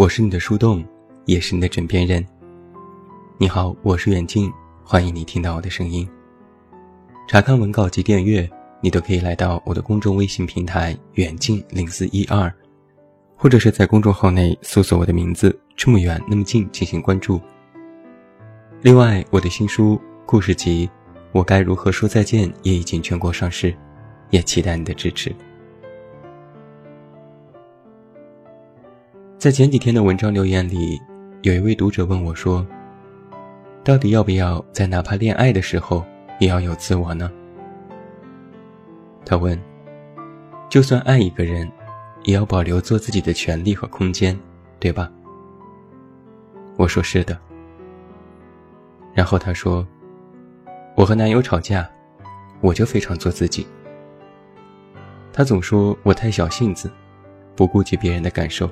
我是你的树洞，也是你的枕边人。你好，我是远近，欢迎你听到我的声音。查看文稿及订阅，你都可以来到我的公众微信平台远近0412，或者是在公众号内搜索我的名字这么远那么近进行关注。另外，我的新书故事集《我该如何说再见》也已经全国上市，也期待你的支持。在前几天的文章留言里，有一位读者问我说，到底要不要在哪怕恋爱的时候也要有自我呢？他问，就算爱一个人，也要保留做自己的权利和空间，对吧？我说是的。然后他说，我和男友吵架，我就非常做自己。他总说我太小性子，不顾及别人的感受。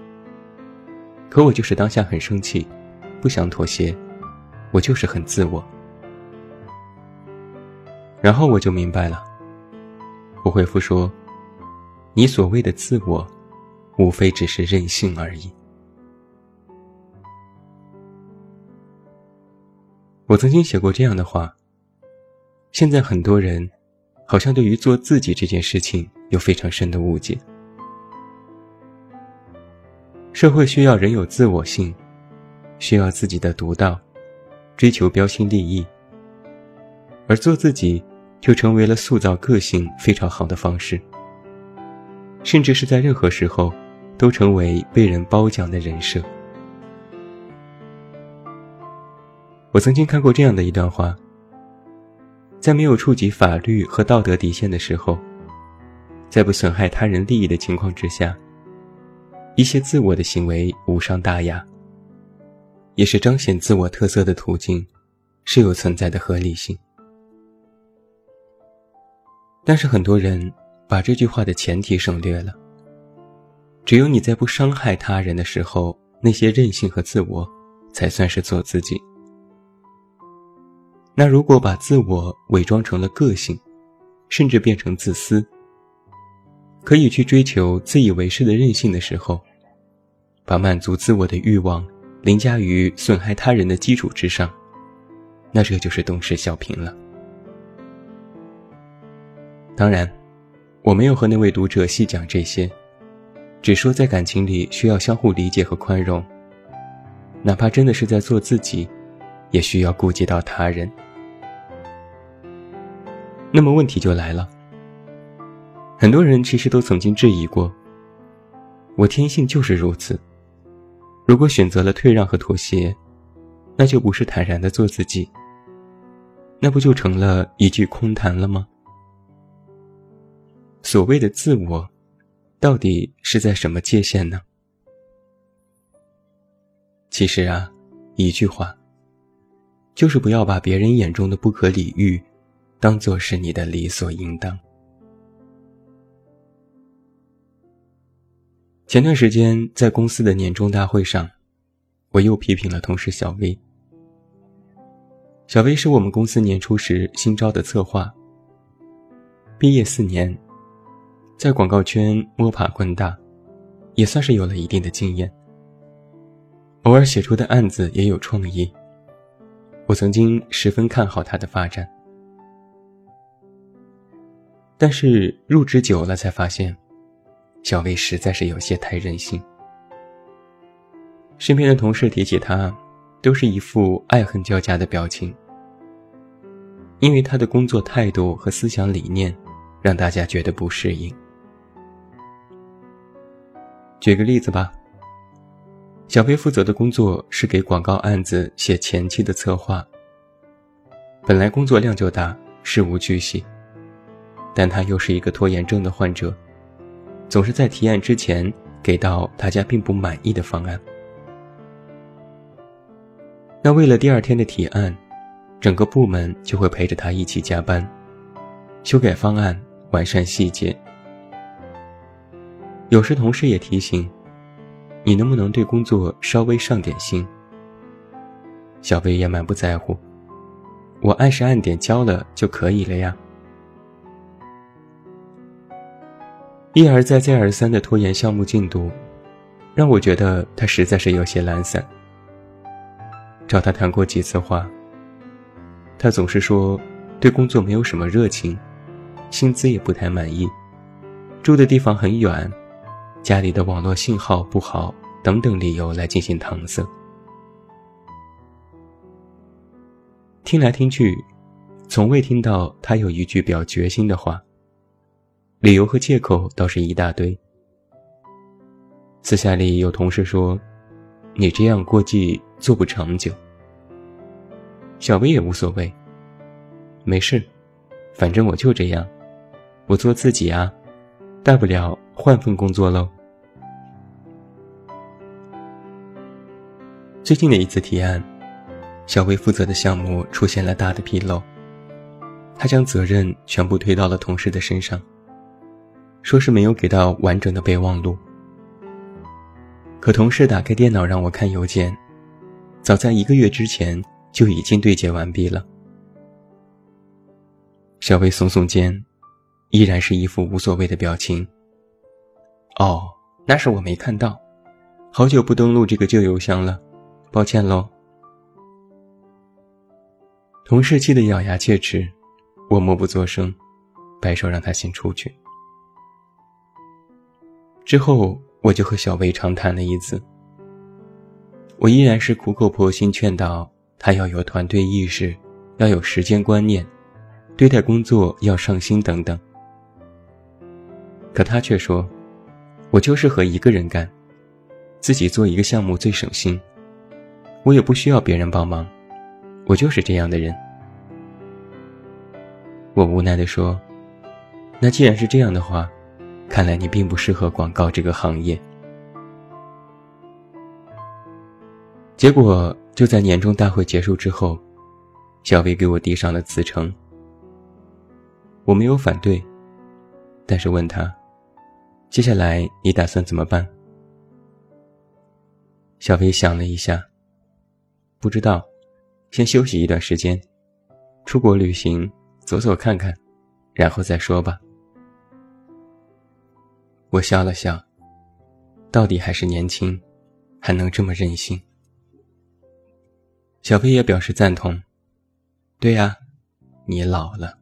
可我就是当下很生气，不想妥协，我就是很自我。然后我就明白了，我回复说，你所谓的自我，无非只是任性而已。我曾经写过这样的话，现在很多人好像对于做自己这件事情有非常深的误解。社会需要人有自我性，需要自己的独到，追求标新立异，而做自己就成为了塑造个性非常好的方式，甚至是在任何时候都成为被人褒奖的人设。我曾经看过这样的一段话，在没有触及法律和道德底线的时候，在不损害他人利益的情况之下，一些自我的行为无伤大雅，也是彰显自我特色的途径，是有存在的合理性。但是很多人把这句话的前提省略了，只有你在不伤害他人的时候，那些任性和自我才算是做自己。那如果把自我伪装成了个性，甚至变成自私，可以去追求自以为是的任性的时候，把满足自我的欲望凌驾于损害他人的基础之上，那这就是东施效颦了。当然，我没有和那位读者细讲这些，只说在感情里需要相互理解和宽容，哪怕真的是在做自己，也需要顾及到他人。那么问题就来了，很多人其实都曾经质疑过，我天性就是如此，如果选择了退让和妥协，那就不是坦然地做自己，那不就成了一句空谈了吗？所谓的自我，到底是在什么界限呢？其实啊，一句话，就是不要把别人眼中的不可理喻，当作是你的理所应当。前段时间在公司的年终大会上，我又批评了同事小薇。小薇是我们公司年初时新招的策划，毕业4年，在广告圈摸爬滚打，也算是有了一定的经验，偶尔写出的案子也有创意，我曾经十分看好她的发展。但是入职久了才发现，小薇实在是有些太任性。身边的同事提起她，都是一副爱恨交加的表情，因为她的工作态度和思想理念让大家觉得不适应。举个例子吧，小薇负责的工作是给广告案子写前期的策划，本来工作量就大，事无巨细，但她又是一个拖延症的患者，总是在提案之前给到大家并不满意的方案。那为了第2天的提案，整个部门就会陪着他一起加班，修改方案，完善细节。有时同事也提醒，你能不能对工作稍微上点心？小薇也满不在乎，我按时按点交了就可以了呀。一而再再而三的拖延项目进度，让我觉得他实在是有些懒散。找他谈过几次话，他总是说对工作没有什么热情，薪资也不太满意，住的地方很远，家里的网络信号不好等等理由来进行搪塞。听来听去，从未听到他有一句表决心的话，理由和借口倒是一大堆。私下里有同事说，你这样过继做不长久。小薇也无所谓，没事，反正我就这样，我做自己啊，大不了换份工作喽。最近的一次提案，小薇负责的项目出现了大的纰漏，她将责任全部推到了同事的身上，说是没有给到完整的备忘录。可同事打开电脑让我看邮件，早在1个月之前就已经对接完毕了。小薇耸耸肩，依然是一副无所谓的表情。哦，那是我没看到，好久不登录这个旧邮箱了，抱歉喽。同事气得咬牙切齿，我默不作声，摆手让他先出去。之后我就和小薇长谈了一次，我依然是苦口婆心劝导她要有团队意识，要有时间观念，对待工作要上心等等。可她却说，我就是和一个人干，自己做一个项目最省心，我也不需要别人帮忙，我就是这样的人。我无奈地说，那既然是这样的话，看来你并不适合广告这个行业。结果就在年终大会结束之后，小薇给我递上了辞呈。我没有反对，但是问她，接下来你打算怎么办？小薇想了一下，不知道，先休息一段时间，出国旅行，走走看看，然后再说吧。我笑了笑，到底还是年轻，还能这么任性。小薇也表示赞同，对啊，你老了。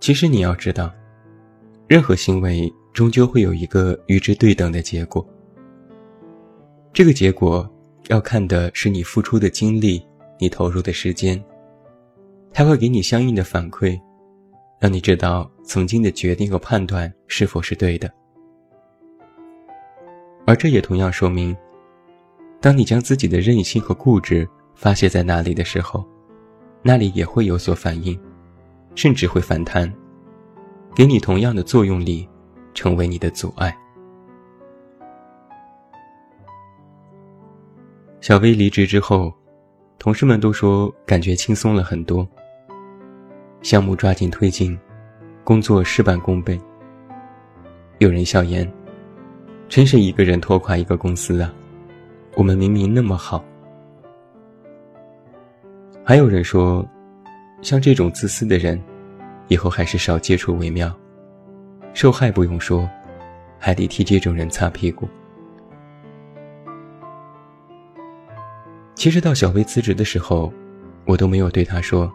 其实你要知道，任何行为终究会有一个与之对等的结果。这个结果要看的是你付出的精力，你投入的时间，它会给你相应的反馈，让你知道曾经的决定和判断是否是对的。而这也同样说明，当你将自己的任性和固执发泄在哪里的时候，那里也会有所反应，甚至会反弹，给你同样的作用力，成为你的阻碍。小薇离职之后，同事们都说感觉轻松了很多，项目抓紧推进，工作事半功倍。有人笑言，真是一个人拖垮一个公司啊，我们明明那么好。还有人说，像这种自私的人，以后还是少接触为妙，受害不用说，还得替这种人擦屁股。其实到小薇辞职的时候，我都没有对她说，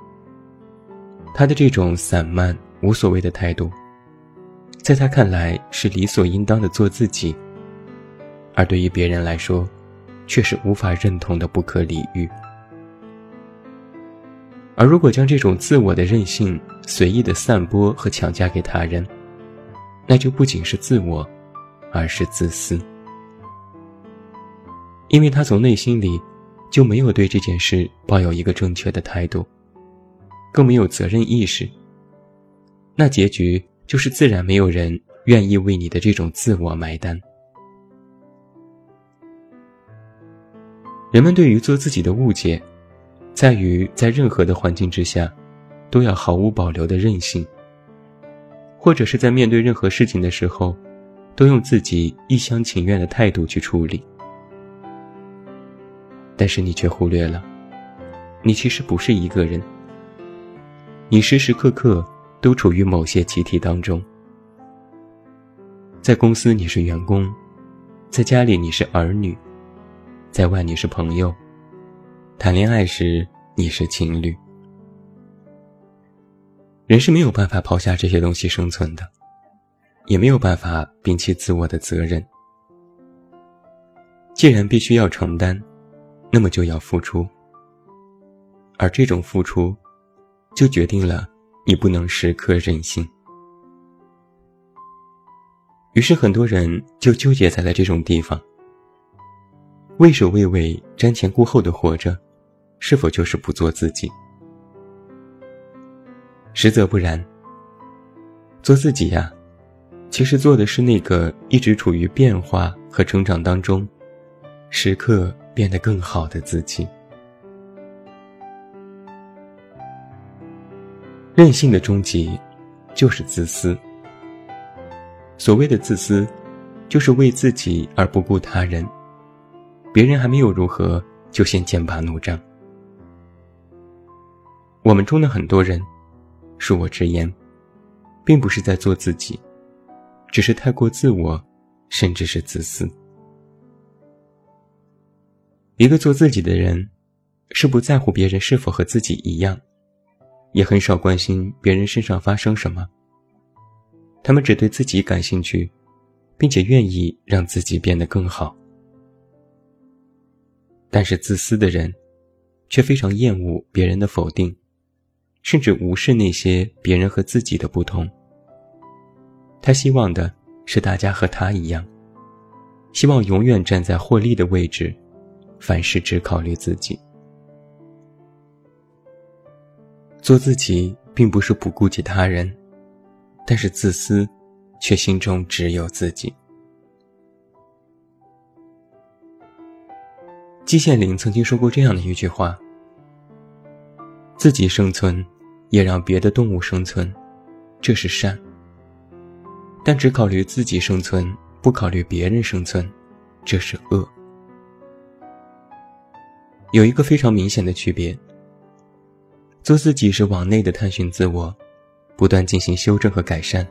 她的这种散漫无所谓的态度，在她看来是理所应当的做自己，而对于别人来说却是无法认同的不可理喻。而如果将这种自我的任性随意的散播和强加给他人，那就不仅是自我，而是自私。因为他从内心里就没有对这件事抱有一个正确的态度，更没有责任意识，那结局就是自然没有人愿意为你的这种自我买单。人们对于做自己的误解，在于在任何的环境之下都要毫无保留的任性，或者是在面对任何事情的时候都用自己一厢情愿的态度去处理。但是你却忽略了，你其实不是一个人，你时时刻刻都处于某些集体当中，在公司你是员工，在家里你是儿女，在外你是朋友，谈恋爱时你是情侣。人是没有办法抛下这些东西生存的，也没有办法摒弃自我的责任。既然必须要承担，那么就要付出，而这种付出就决定了你不能时刻任性。于是很多人就纠结在了这种地方，畏首畏尾、瞻前顾后的活着，是否就是不做自己？实则不然，做自己呀，其实做的是那个一直处于变化和成长当中，时刻变得更好的自己。任性的终极就是自私。所谓的自私，就是为自己而不顾他人，别人还没有如何，就先剑拔弩张。我们中的很多人，恕我直言，并不是在做自己，只是太过自我，甚至是自私。一个做自己的人，是不在乎别人是否和自己一样，也很少关心别人身上发生什么，他们只对自己感兴趣，并且愿意让自己变得更好。但是自私的人，却非常厌恶别人的否定，甚至无视那些别人和自己的不同。他希望的是大家和他一样，希望永远站在获利的位置，凡事只考虑自己。做自己并不是不顾及他人，但是自私却心中只有自己。季羡林曾经说过这样的一句话：自己生存，也让别的动物生存，这是善。但只考虑自己生存，不考虑别人生存，这是恶。有一个非常明显的区别，做自己是往内的探寻自我，不断进行修正和改善，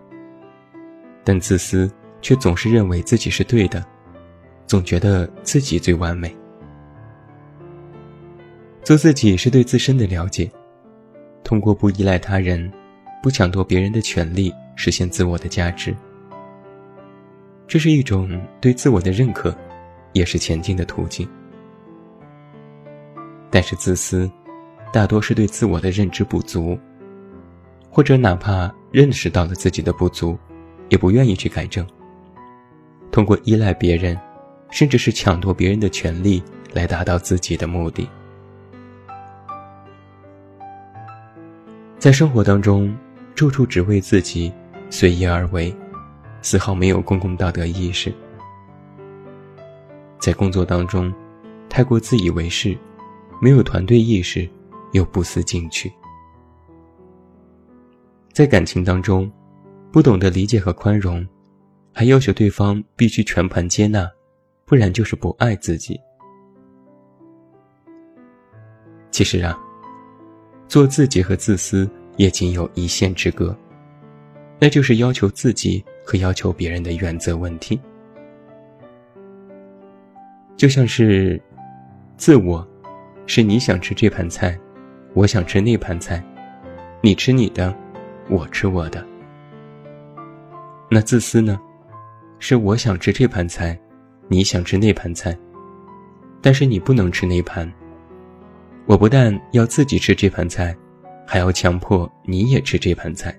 但自私却总是认为自己是对的，总觉得自己最完美。做自己是对自身的了解，通过不依赖他人，不抢夺别人的权利，实现自我的价值。这是一种对自我的认可，也是前进的途径。但是自私大多是对自我的认知不足，或者哪怕认识到了自己的不足，也不愿意去改正，通过依赖别人，甚至是抢夺别人的权利来达到自己的目的。在生活当中，处处只为自己，随意而为，丝毫没有公共道德意识。在工作当中，太过自以为是，没有团队意识，又不思进取。在感情当中，不懂得理解和宽容，还要求对方必须全盘接纳，不然就是不爱自己。其实啊，做自己和自私也仅有一线之隔，那就是要求自己和要求别人的原则问题。就像是自我是你想吃这盘菜，我想吃那盘菜，你吃你的，我吃我的。那自私呢，是我想吃这盘菜，你想吃那盘菜，但是你不能吃那盘，我不但要自己吃这盘菜，还要强迫你也吃这盘菜。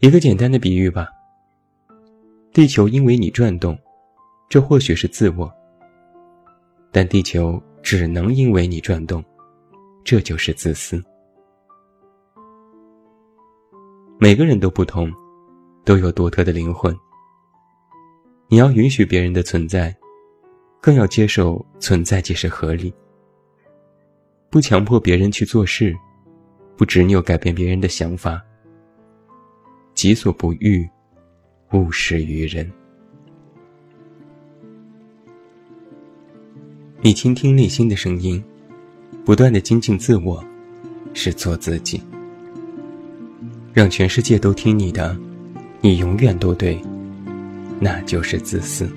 一个简单的比喻吧，地球因为你转动，这或许是自我，但地球只能因为你转动，这就是自私。每个人都不同，都有独特的灵魂，你要允许别人的存在，更要接受存在即是合理，不强迫别人去做事，不执拗改变别人的想法，己所不欲，勿施于人。你倾听内心的声音，不断地精进自我，是做自己。让全世界都听你的，你永远都对，那就是自私。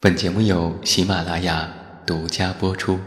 本节目由喜马拉雅独家播出。